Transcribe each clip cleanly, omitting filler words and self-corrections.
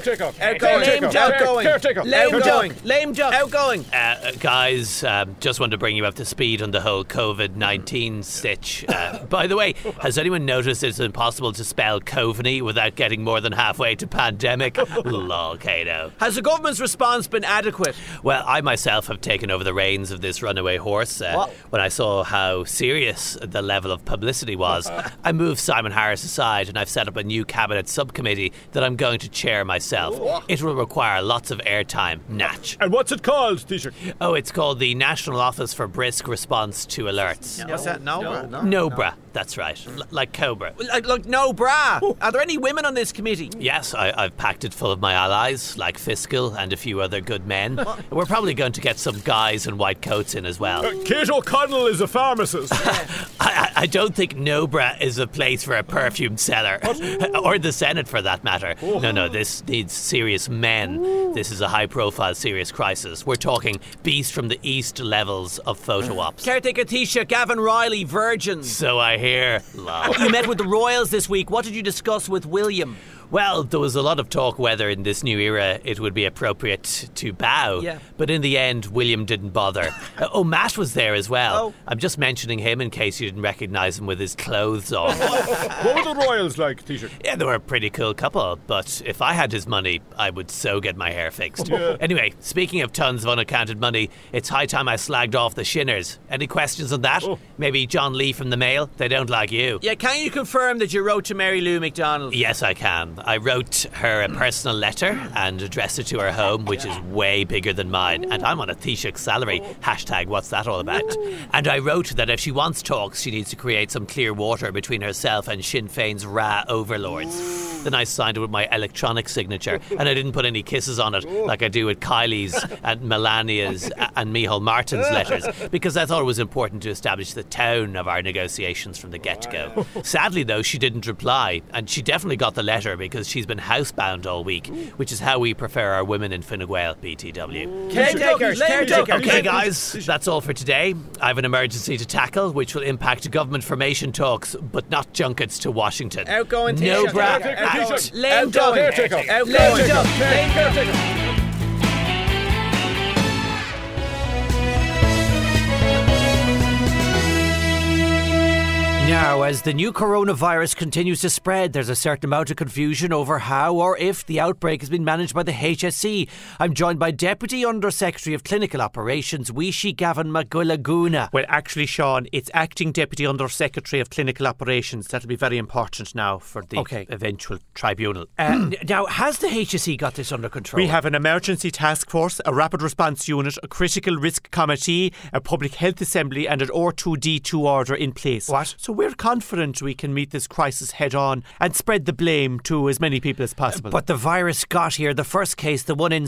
Caretaker. Outgoing. Guys, just want to bring you up to speed on the whole COVID-19 stitch. By the way, has anyone noticed it's impossible to spell Coveney without getting more than halfway to pandemic? Lol, Kato. Has the government's response been adequate? Well, I myself have taken over the reins of this runaway horse. When I saw how serious the level of publicity was, I moved Simon Harris aside and I've set up a new cabinet subcommittee that I'm going to chair myself. It will require lots of airtime, natch. And what's it called, Taoiseach? Oh, it's called the National Office for Brisk Response to Alerts. No. What's that? No bra. That's right. Like Cobra. Like no bra. Ooh. Are there any women on this committee? Yes, I've packed it full of my allies, like Fiscal and a few other good men. What? We're probably going to get some guys in white coats in as well. Kate O'Connell is a pharmacist. I don't think no bra is a place for a perfume seller. Or the Senate, for that matter. Ooh. No, this needs serious men. Ooh. This is a high-profile, serious crisis. We're talking beast from the east levels of photo ops. Caretaker Taoiseach Gavin Riley, virgin. So I hear. You met with the Royals this week. What did you discuss with William? Well, there was a lot of talk whether in this new era it would be appropriate to bow. Yeah. But in the end, William didn't bother. Matt was there as well. Oh. I'm just mentioning him in case you didn't recognise him with his clothes on. What were the Royals like, Taoiseach? Yeah, they were a pretty cool couple, but if I had his money, I would so get my hair fixed. Yeah. Anyway, speaking of tons of unaccounted money, it's high time I slagged off the Shinners. Any questions on that? Oh. Maybe John Lee from the Mail? They don't like you. Yeah, can you confirm that you wrote to Mary Lou McDonald? Yes, I can. I wrote her a personal letter and addressed it to her home, which is way bigger than mine, and I'm on a Taoiseach's salary. # what's that all about? And I wrote that if she wants talks, she needs to create some clear water between herself and Sinn Féin's Ra overlords. Then I signed it with my electronic signature, and I didn't put any kisses on it like I do with Kylie's and Melania's and Micheál Martin's letters, because I thought it was important to establish the tone of our negotiations from the get-go. Sadly, though, she didn't reply, and she definitely got the letter because she's been housebound all week, which is how we prefer our women in Fine Gael, BTW. Caretakers. Okay, guys, that's all for today. I have an emergency to tackle, which will impact government formation talks, but not junkets to Washington. Outgoing Taoiseach. No bra. Out. Lame dog. Outgoing. Now, as the new coronavirus continues to spread, there's a certain amount of confusion over how or if the outbreak has been managed by the HSE. I'm joined by Deputy Under-Secretary of Clinical Operations, Wishi Gavin McGullaguna. Well, actually, Sean, it's Acting Deputy Under-Secretary of Clinical Operations. That'll be very important now for the eventual tribunal. Now, has the HSE got this under control? We have an emergency task force, a rapid response unit, a critical risk committee, a public health assembly and an R2D2 order in place. What? So we're confident we can meet this crisis head on and spread the blame to as many people as possible. But the virus got here, the first case, the one in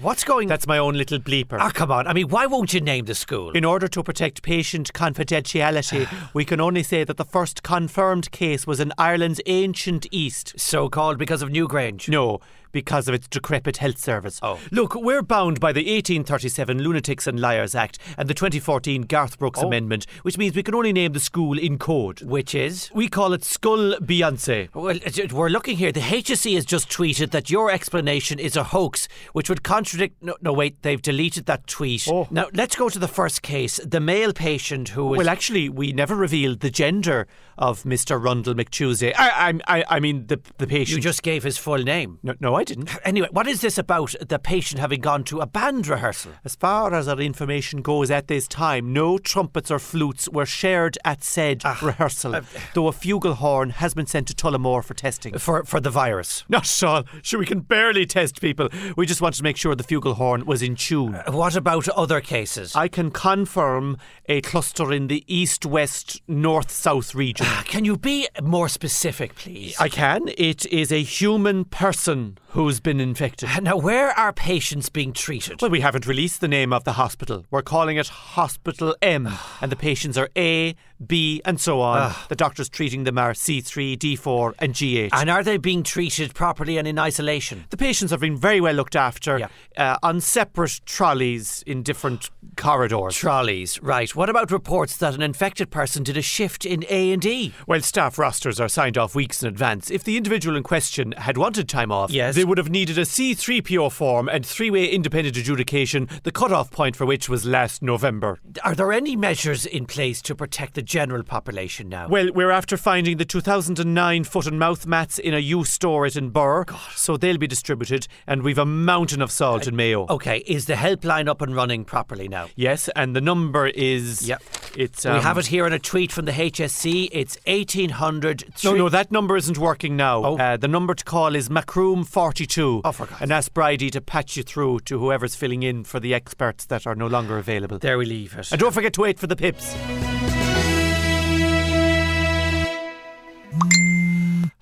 what's going... That's my own little bleeper. Ah, come on. I mean, why won't you name the school? In order to protect patient confidentiality, we can only say that the first confirmed case was in Ireland's ancient East. So called because of Newgrange? No, because of its decrepit health service. Oh. Look, we're bound by the 1837 Lunatics and Liars Act and the 2014 Garth Brooks Amendment, which means we can only name the school in code. Which is? We call it Skull Beyonce. Well, we're looking here. The HSE has just tweeted that your explanation is a hoax, which would contradict... No, wait, they've deleted that tweet. Oh. Now, let's go to the first case, the male patient who was... Well, actually, we never revealed the gender of Mr. Rundle-McChusey. I mean, the patient. You just gave his full name. No, I didn't. Anyway, what is this about the patient having gone to a band rehearsal? As far as our information goes at this time, no trumpets or flutes were shared at said rehearsal, though a bugle horn has been sent to Tullamore for testing. For the virus? Not at all. Sure, we can barely test people. We just wanted to make sure the bugle horn was in tune. What about other cases? I can confirm a cluster in the east-west, north-south region. Can you be more specific, please? I can. It is a human person who's been infected. Now, where are patients being treated? Well, we haven't released the name of the hospital. We're calling it Hospital M. And the patients are A, B, and so on. The doctors treating them are C3, D4, and G8. And are they being treated properly and in isolation? The patients have been very well looked after on separate trolleys in different corridors. Trolleys, right. What about reports that an infected person did a shift in A and E? Well, staff rosters are signed off weeks in advance. If the individual in question had wanted time off... Yes. They would have needed a C3PO form and three-way independent adjudication, the cut-off point for which was last November. Are there any measures in place to protect the general population now? Well, we're after finding the 2009 foot-and-mouth mats in a used store at Burr. So they'll be distributed, and we've a mountain of salt in Mayo. OK, is the helpline up and running properly now? Yes, and the number is... Yep. It's, we have it here in a tweet from the HSE. It's 1800... No, that number isn't working now. Oh. The number to call is Macroom 42, and ask Bridie to patch you through to whoever's filling in for the experts that are no longer available. There we leave it. And don't forget to wait for the pips.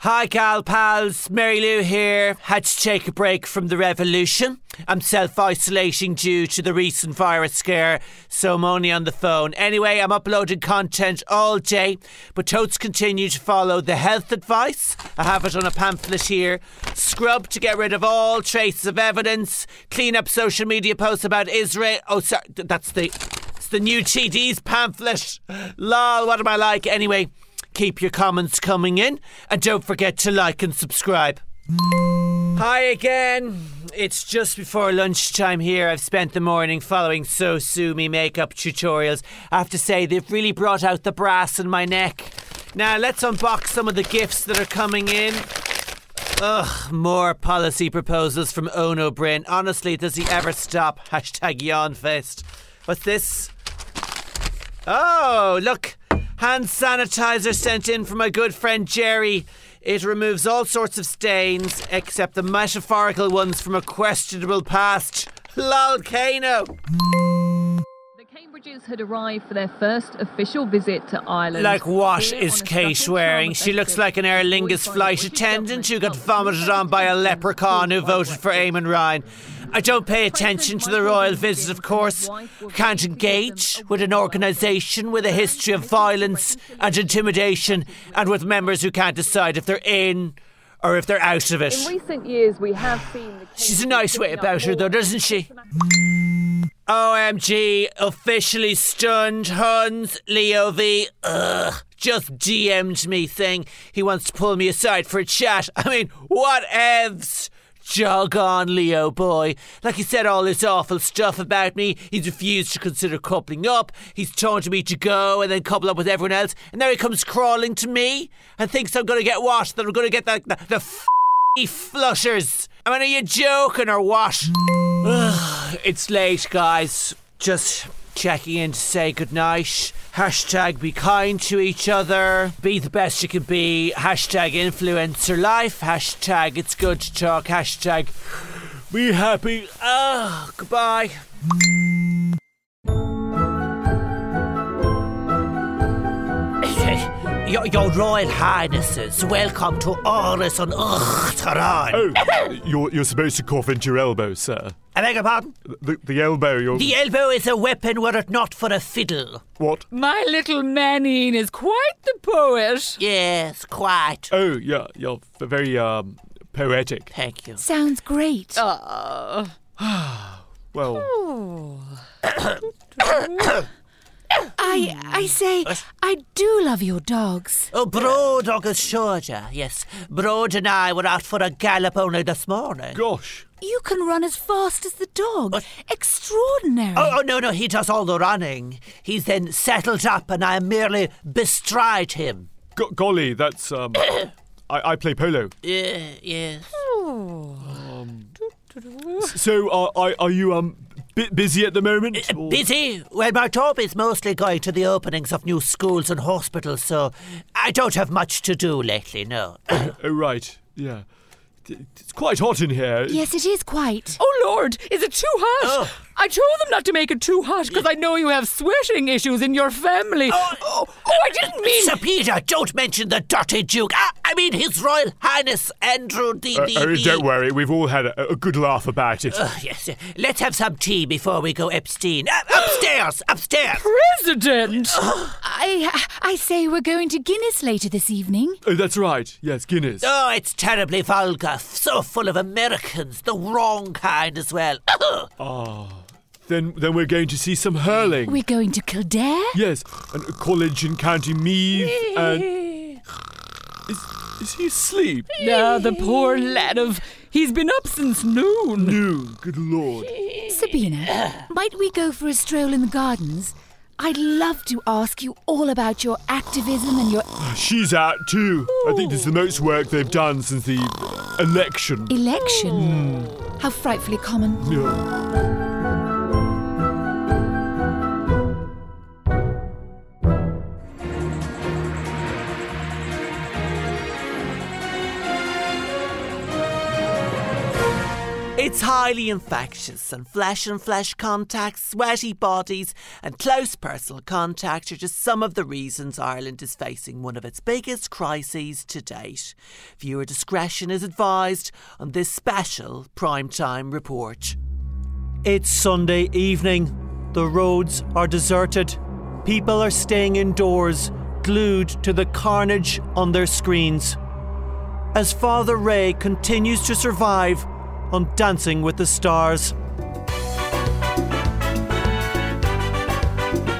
Hi, gal pals. Mary Lou here. Had to take a break from the revolution. I'm self-isolating due to the recent virus scare, so I'm only on the phone. Anyway, I'm uploading content all day, but totes continue to follow the health advice. I have it on a pamphlet here. Scrub to get rid of all traces of evidence. Clean up social media posts about Israel. Oh, sorry, that's the new TD's pamphlet. Lol, what am I like? Anyway, keep your comments coming in, and don't forget to like and subscribe. Hi again. It's just before lunchtime here. I've spent the morning following SoSumi makeup tutorials. I have to say, they've really brought out the brass in my neck. Now, let's unbox some of the gifts that are coming in. Ugh, more policy proposals from Ono Brin. Honestly, does he ever stop? Hashtag yawnfest. What's this? Oh, look. Hand sanitizer sent in from my good friend Jerry. It removes all sorts of stains, except the metaphorical ones from a questionable past. Lolcano! The Cambridges had arrived for their first official visit to Ireland. Like what is Kate wearing? She looks like an Aer Lingus flight attendant who got vomited on by a leprechaun who voted for Eamon Ryan. I don't pay attention to the royal visit, of course. Can't engage with an organisation with a history of violence and intimidation and with members who can't decide if they're in or if they're out of it. In recent years, we have seen... She's a nice way about her, though, doesn't she? OMG, officially stunned. Hans Leo V. Ugh. Just DM'd me saying he wants to pull me aside for a chat. I mean, what evs? Jog on, Leo boy. Like he said all this awful stuff about me. He's refused to consider coupling up. He's taunted me to go and then couple up with everyone else. And now he comes crawling to me and thinks I'm going to get washed, that I'm going to get the f***y flutters. I mean, are you joking or what? Ugh, it's late, guys. Just checking in to say goodnight. Hashtag be kind to each other. Be the best you can be. Hashtag influencer life. Hashtag it's good to talk. Hashtag be happy. Ah, goodbye. Your Royal Highnesses, welcome to Oris on Ochteran. Oh, you're supposed to cough into your elbow, sir. I beg your pardon? The elbow, your... The elbow is a weapon were it not for a fiddle. What? My little Manine is quite the poet. Yes, quite. Oh, yeah, you're very, poetic. Thank you. Sounds great. Well... Oh. I say, I do love your dogs. Oh, Broad August Shorter, yes. Broad and I were out for a gallop only this morning. Gosh. You can run as fast as the dog. What? Extraordinary. Oh, no, he does all the running. He's then settled up and I merely bestride him. Golly, that's, I play polo. Yeah, yes. So, are you, busy at the moment? Busy? Well, my job is mostly going to the openings of new schools and hospitals, so I don't have much to do lately, no. Right, yeah. It's quite hot in here. Yes, it is quite. Oh, Lord, is it too hot? Oh. I told them not to make it too hot because I know you have sweating issues in your family. Oh, I didn't mean... Sir Peter, don't mention the dirty Duke. I mean His Royal Highness Andrew D. Don't worry, we've all had a good laugh about it. Yes, let's have some tea before we go Epstein. Upstairs! President! I say we're going to Guinness later this evening. Oh, that's right, yes, Guinness. Oh, it's terribly vulgar, so full of Americans, the wrong kind as well. Oh... Then we're going to see some hurling. We're going to Kildare? Yes, and a college in County Meath, and... Is he asleep? No, the poor lad of... He's been up since noon. No, good Lord. Sabina, might we go for a stroll in the gardens? I'd love to ask you all about your activism and your... She's out too. Ooh. I think this is the most work they've done since the election. Election? Mm. How frightfully common. Yeah. It's highly infectious, and flesh contact, sweaty bodies and close personal contact are just some of the reasons Ireland is facing one of its biggest crises to date. Viewer discretion is advised on this special primetime report. It's Sunday evening. The roads are deserted. People are staying indoors, glued to the carnage on their screens. As Father Ray continues to survive on Dancing with the Stars.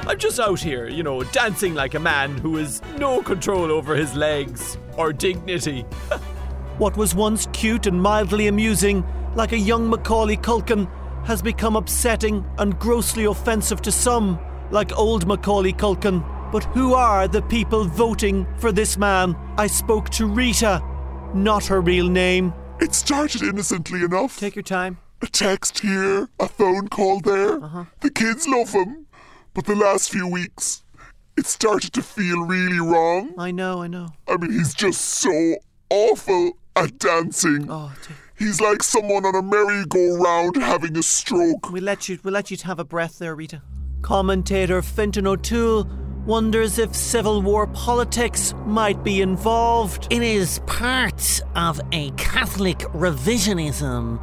I'm just out here, you know, dancing like a man who has no control over his legs or dignity. What was once cute and mildly amusing, like a young Macaulay Culkin, has become upsetting and grossly offensive to some, like old Macaulay Culkin. But who are the people voting for this man? I spoke to Rita, not her real name. It started innocently enough. Take your time. A text here, a phone call there. Uh-huh. The kids love him. But the last few weeks, it started to feel really wrong. I know. I mean, he's just so awful at dancing. Oh, he's like someone on a merry-go-round having a stroke. We'll let you have a breath there, Rita. Commentator Fintan O'Toole wonders if Civil War politics might be involved. It is part of a Catholic revisionism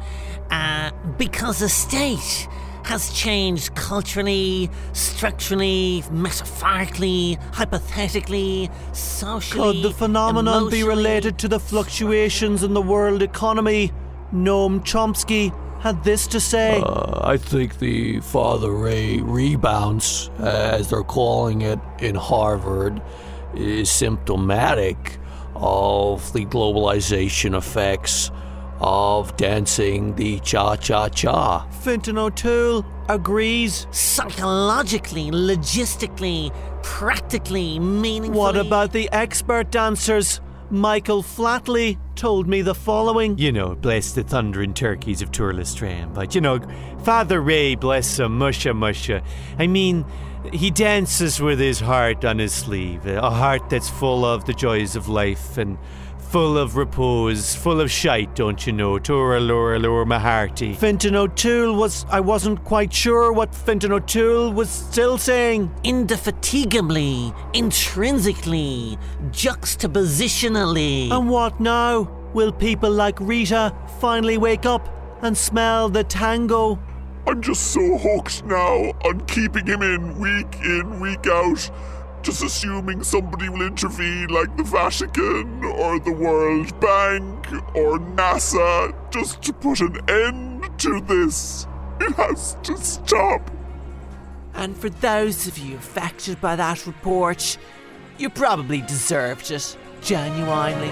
because the state has changed culturally, structurally, metaphorically, hypothetically, socially. Could the phenomenon be related to the fluctuations in the world economy? Noam Chomsky had this to say. I think the Father Ray rebounds, as they're calling it in Harvard, is symptomatic of the globalization effects of dancing the cha-cha-cha. Fintan O'Toole agrees. Psychologically, logistically, practically, meaningfully. What about the expert dancers? Michael Flatley told me the following. You know, bless the thundering turkeys of Tour Lestran, but you know, Father Ray, bless him, musha. I mean, he dances with his heart on his sleeve, a heart that's full of the joys of life and full of repose, full of shite, don't you know? Toor-a-lure-a-lure Maharty. Fintan O'Toole was... I wasn't quite sure what Fintan O'Toole was still saying. Indefatigably, intrinsically, juxtapositionally. And what now? Will people like Rita finally wake up and smell the tango? I'm just so hooked now on keeping him in, week out. Just assuming somebody will intervene, like the Vatican or the World Bank or NASA, just to put an end to this. It has to stop. And for those of you affected by that report, you probably deserved it, genuinely.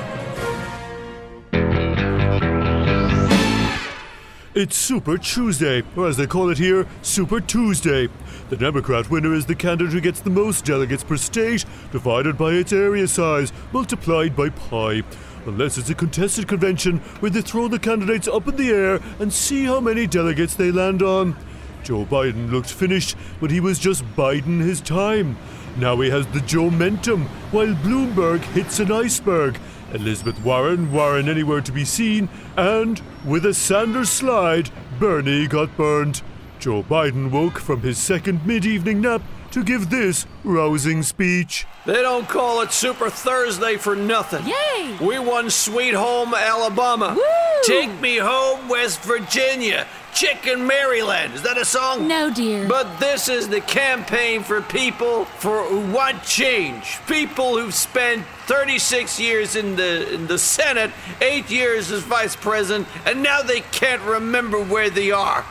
It's Super Tuesday, or as they call it here, Super Tuesday. The Democrat winner is the candidate who gets the most delegates per state, divided by its area size, multiplied by pi. Unless it's a contested convention where they throw the candidates up in the air and see how many delegates they land on. Joe Biden looked finished, but he was just biding his time. Now he has the Joe-mentum, while Bloomberg hits an iceberg. Elizabeth Warren anywhere to be seen, and, with a Sanders slide, Bernie got burned. Joe Biden woke from his second mid-evening nap to give this rousing speech. They don't call it Super Thursday for nothing. Yay! We won Sweet Home Alabama. Woo! Take me home, West Virginia. Chicken Maryland. Is that a song? No, dear. But this is the campaign for people who want change. People who've spent 36 years in the Senate, 8 years as vice president, and now they can't remember where they are.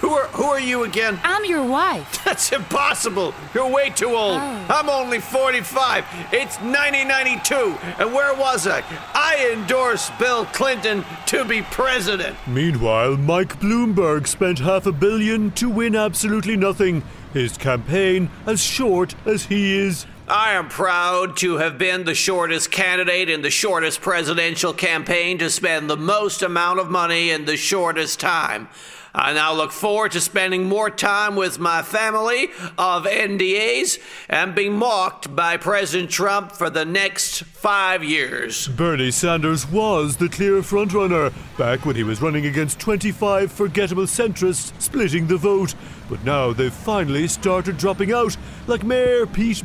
Who are you again? I'm your wife. That's impossible. You're way too old. Oh. I'm only 45. It's 1992. And where was I? I endorsed Bill Clinton to be president. Meanwhile, Mike Bloomberg spent $500 million to win absolutely nothing. His campaign as short as he is. I am proud to have been the shortest candidate in the shortest presidential campaign to spend the most amount of money in the shortest time. I now look forward to spending more time with my family of NDAs and being mocked by President Trump for the next 5 years. Bernie Sanders was the clear frontrunner back when he was running against 25 forgettable centrists splitting the vote. But now they've finally started dropping out, like Mayor Pete.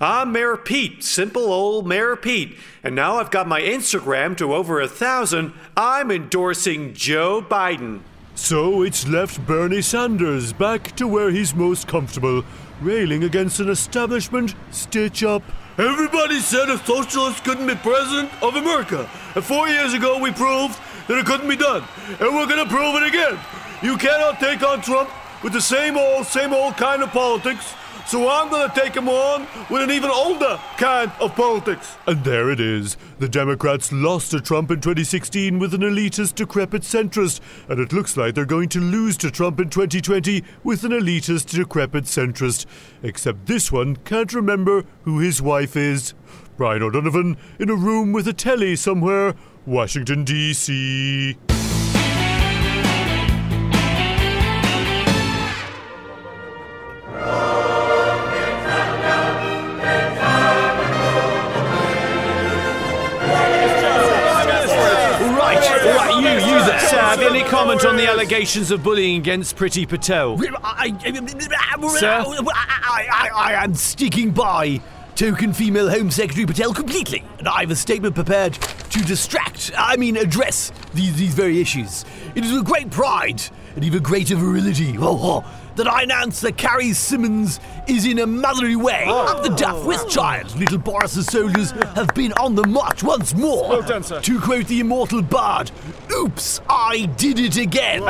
I'm Mayor Pete, simple old Mayor Pete. And now I've got my Instagram to over 1,000. I'm endorsing Joe Biden. So it's left Bernie Sanders back to where he's most comfortable, railing against an establishment stitch-up. Everybody said a socialist couldn't be president of America. And 4 years ago we proved that it couldn't be done. And we're going to prove it again. You cannot take on Trump with the same old kind of politics, so I'm going to take him on with an even older kind of politics. And there it is. The Democrats lost to Trump in 2016 with an elitist, decrepit centrist, and it looks like they're going to lose to Trump in 2020 with an elitist, decrepit centrist. Except this one can't remember who his wife is. Brian O'Donovan in a room with a telly somewhere, Washington, D.C. Sir, have any comment on the allegations of bullying against Priti Patel? Sir? I am sticking by token female Home Secretary Patel completely, and I have a statement prepared to address these very issues. It is with great pride and even greater virility that I announce that Carrie Simmons is in a motherly way up the Duff with child. Little Boris's soldiers have been on the march once more. Well done, sir. To quote the immortal bard, oops, I did it again.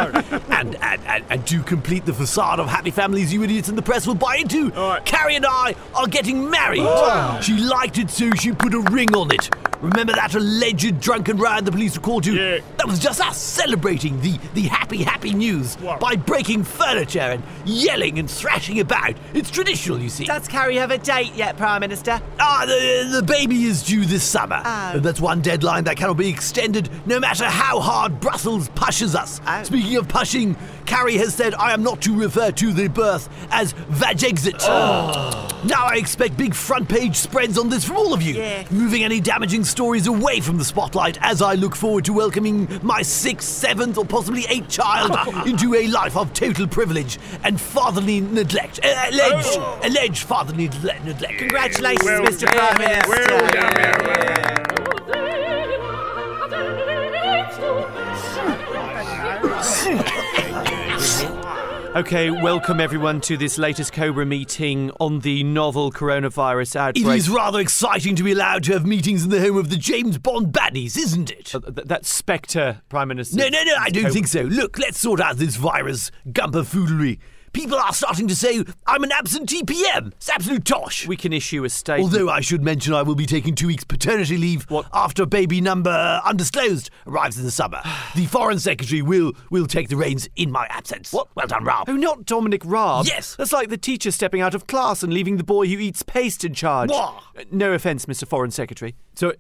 And to complete the facade of happy families you idiots in the press will buy into, Carrie and I are getting married. Oh. She liked it, so she put a ring on it. Remember that alleged drunken ride the police were called to? Yeah. That was just us celebrating the happy news by breaking furniture and yelling and thrashing about. It's traditional, you see. Does Carrie have a date yet, Prime Minister? The baby is due this summer. Oh. That's one deadline that cannot be extended, no matter how hard Brussels pushes us. Oh. Speaking of pushing, Carrie has said I am not to refer to the birth as vag-exit. Oh. Now I expect big front-page spreads on this from all of you, moving any damaging stories away from the spotlight as I look forward to welcoming my 6th, 7th, or possibly 8th child into a life of total privilege and fatherly neglect. Alleged fatherly neglect. Congratulations, well, Mr. Prime Minister. Well done, Okay, welcome everyone to this latest Cobra meeting on the novel coronavirus outbreak. It is rather exciting to be allowed to have meetings in the home of the James Bond baddies, isn't it? That Spectre, Prime Minister. No, I don't think so. Look, let's sort out this virus gumperfoolery. People are starting to say, I'm an absentee PM. It's absolute tosh. We can issue a statement. Although I should mention I will be taking 2 weeks paternity leave after baby number undisclosed arrives in the summer. The Foreign Secretary will take the reins in my absence. What? Well done, Raab. Oh, not Dominic Raab. Yes. That's like the teacher stepping out of class and leaving the boy who eats paste in charge. What? No offence, Mr. Foreign Secretary. So,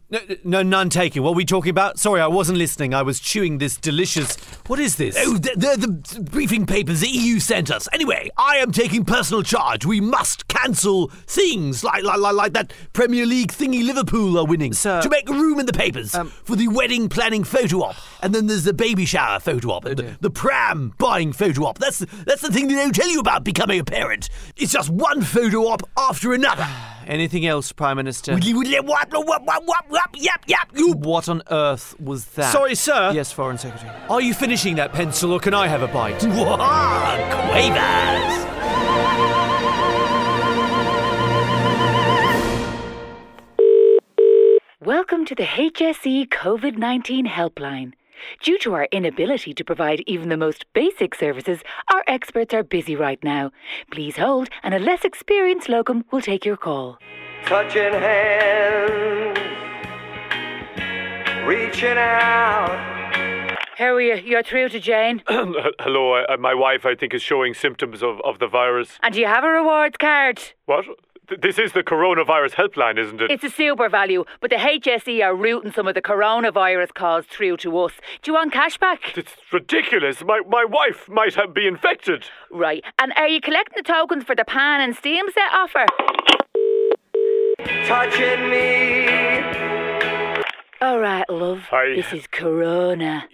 no, none taken. What are we talking about? Sorry, I wasn't listening. I was chewing this delicious... What is this? Oh, the briefing papers the EU sent us. Anyway, I am taking personal charge. We must cancel things like that Premier League thingy Liverpool are winning. Sir, to make room in the papers for the wedding planning photo op. And then there's the baby shower photo op, the pram buying photo op. That's the thing they don't tell you about becoming a parent. It's just one photo op after another. Anything else, Prime Minister? What on earth was that? Sorry, sir. Yes, Foreign Secretary. Are you finishing that pencil, or can I have a bite? Quavers! Welcome to the HSE COVID-19 helpline. Due to our inability to provide even the most basic services, our experts are busy right now. Please hold, and a less experienced locum will take your call. Touching hands, reaching out. How are you? You're through to Jane. Hello, my wife, I think, is showing symptoms of the virus. And do you have a rewards card? What? This is the coronavirus helpline, isn't it? It's a super value, but the HSE are routing some of the coronavirus calls through to us. Do you want cash back? It's ridiculous. My wife might have been infected. Right. And are you collecting the tokens for the pan and steam set offer? Touching me. All right, love. Hi. This is Corona.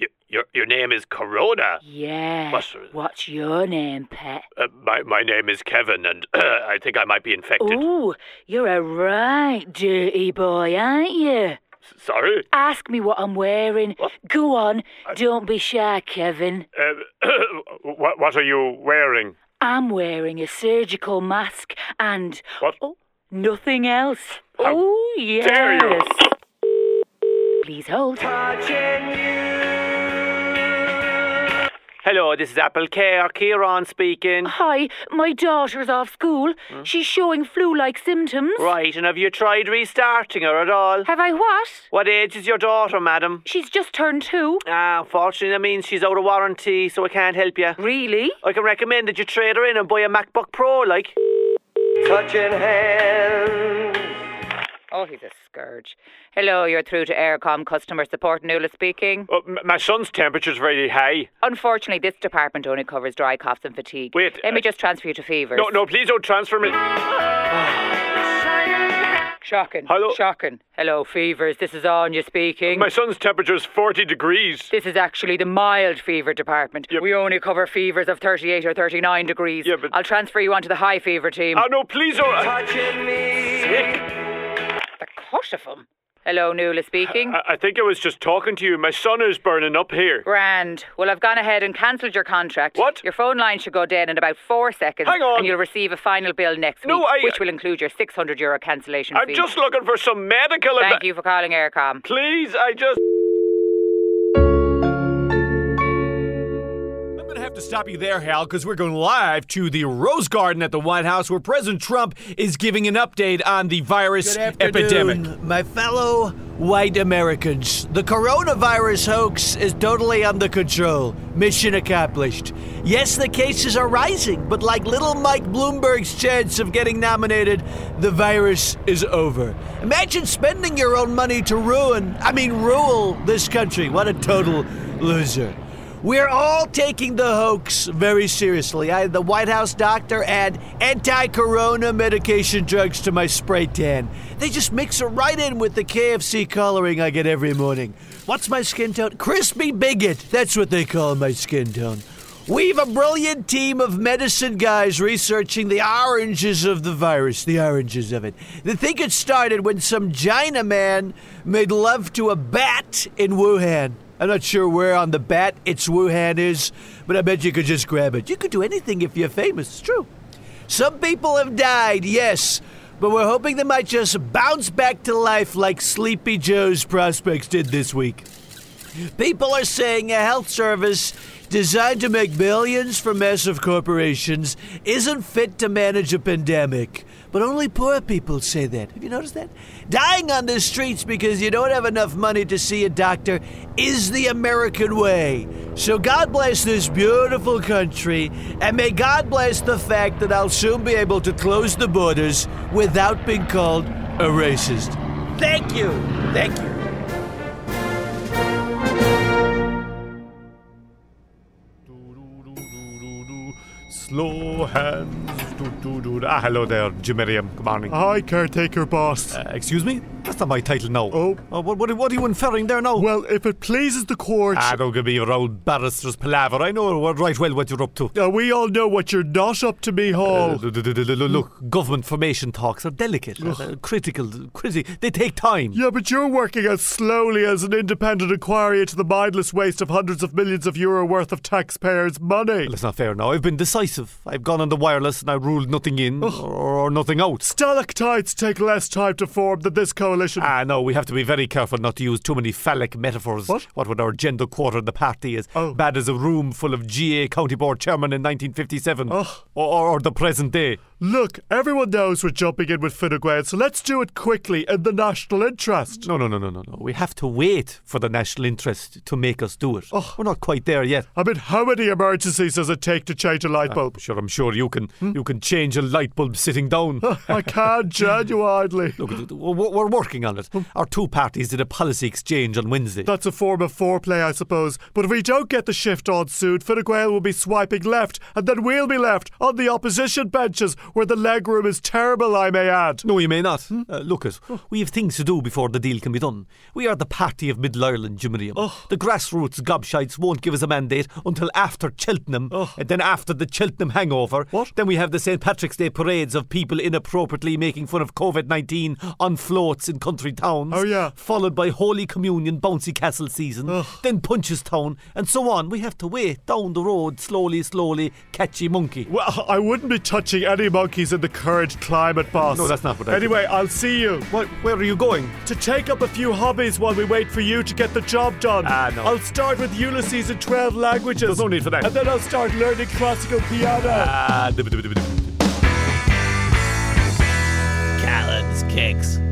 Your name is Corona? Yeah. What's your name, pet? My name is Kevin, and I think I might be infected. Ooh, you're a right dirty boy, aren't you? Sorry? Ask me what I'm wearing. What? Go on, don't be shy, Kevin. What are you wearing? I'm wearing a surgical mask and... What? Oh, nothing else. Oh, yes. Dare you? Please hold. Hello, this is Apple Care. Kieran speaking. Hi, my daughter's off school. Hmm? She's showing flu-like symptoms. Right, and have you tried restarting her at all? Have I what? What age is your daughter, madam? She's just turned 2. Ah, unfortunately, that means she's out of warranty, so I can't help you. Really? I can recommend that you trade her in and buy a MacBook Pro, like. Touching hands. Oh, he's a scourge. Hello, you're through to Aircom Customer Support. Nuala speaking. Oh, my son's temperature's really high. Unfortunately, this department only covers dry coughs and fatigue. Wait. Let me just transfer you to fevers. No, please don't transfer me. Shocking. Hello. Shocking. Hello, fevers. This is Anya speaking. My son's temperature's 40 degrees. This is actually the mild fever department. Yep. We only cover fevers of 38 or 39 degrees. Yeah, but... I'll transfer you onto the high fever team. Oh, no, please don't. Touching me. Sick. What of them? Hello, Nuala speaking. I think I was just talking to you. My son is burning up here. Grand. Well, I've gone ahead and cancelled your contract. What? Your phone line should go dead in about 4 seconds. Hang on. And you'll receive a final bill next week, which will include your €600 cancellation fee. I'm just looking for some medical advice. Thank you for calling Aircom. Please, to stop you there, Hal, because we're going live to the Rose Garden at the White House where President Trump is giving an update on the virus epidemic. My fellow white Americans, the coronavirus hoax is totally under control. Mission accomplished. Yes, the cases are rising, but like little Mike Bloomberg's chance of getting nominated, the virus is over. Imagine spending your own money to rule this country. What a total loser. We're all taking the hoax very seriously. I had the White House doctor add anti-corona medication drugs to my spray tan. They just mix it right in with the KFC coloring I get every morning. What's my skin tone? Crispy bigot. That's what they call my skin tone. We've a brilliant team of medicine guys researching the oranges of the virus, the oranges of it. They think it started when some China man made love to a bat in Wuhan. I'm not sure where on the bat it's Wuhan is, but I bet you could just grab it. You could do anything if you're famous, it's true. Some people have died, yes, but we're hoping they might just bounce back to life like Sleepy Joe's prospects did this week. People are saying a health service designed to make billions for massive corporations isn't fit to manage a pandemic. But only poor people say that. Have you noticed that? Dying on the streets because you don't have enough money to see a doctor is the American way. So God bless this beautiful country, and may God bless the fact that I'll soon be able to close the borders without being called a racist. Thank you. Thank you. Slow hands. Hello there, Jim Merriam. Good morning. Hi, caretaker boss. Excuse me? That's not my title now. Oh. What are you inferring there now? Well, if it pleases the court... Ah, don't give me your old barrister's palaver. I know right well what you're up to. We all know what you're not up to, me Hall. Look, government formation talks are delicate, critical. They take time. Yeah, but you're working as slowly as an independent inquiry into the mindless waste of hundreds of millions of euro worth of taxpayers' money. Well, that's not fair now. I've been decisive. I've gone on the wireless and I ruled nothing in or nothing out. Stalactites take less time to form than this coalition. Ah, no, we have to be very careful not to use too many phallic metaphors. What would our gender quarter in the party is bad as a room full of GA County Board Chairman in 1957 or the present day. Look, everyone knows we're jumping in with Fine Gael, so let's do it quickly in the national interest. No. We have to wait for the national interest to make us do it. We're not quite there yet. I mean, how many emergencies does it take to change a light bulb? I'm sure you can change a light bulb sitting down. I can, genuinely. Look, we're working on it. Our two parties did a policy exchange on Wednesday. That's a form of foreplay, I suppose. But if we don't get the shift on soon, Fine Gael will be swiping left, and then we'll be left on the opposition benches, where the legroom is terrible, I may add. No, you may not. We have things to do before the deal can be done. We are the party of Middle-Ireland, Jiminium. The grassroots gobshites won't give us a mandate until after Cheltenham, and then after the Cheltenham hangover. Then we have the St. Patrick's Day parades of people inappropriately making fun of COVID-19 on floats in country towns. Followed by Holy Communion bouncy castle season. Then Punchestown, and so on. We have to wait down the road, slowly, catchy monkey. Well, I wouldn't be touching any monkeys in the current climate, boss. No, that's not what I do. Anyway, I'll see you. What? Where are you going? To take up a few hobbies while we wait for you to get the job done. No. I'll start with Ulysses in 12 languages. There's no need for that. And then I'll start learning classical piano. Callum's Kicks.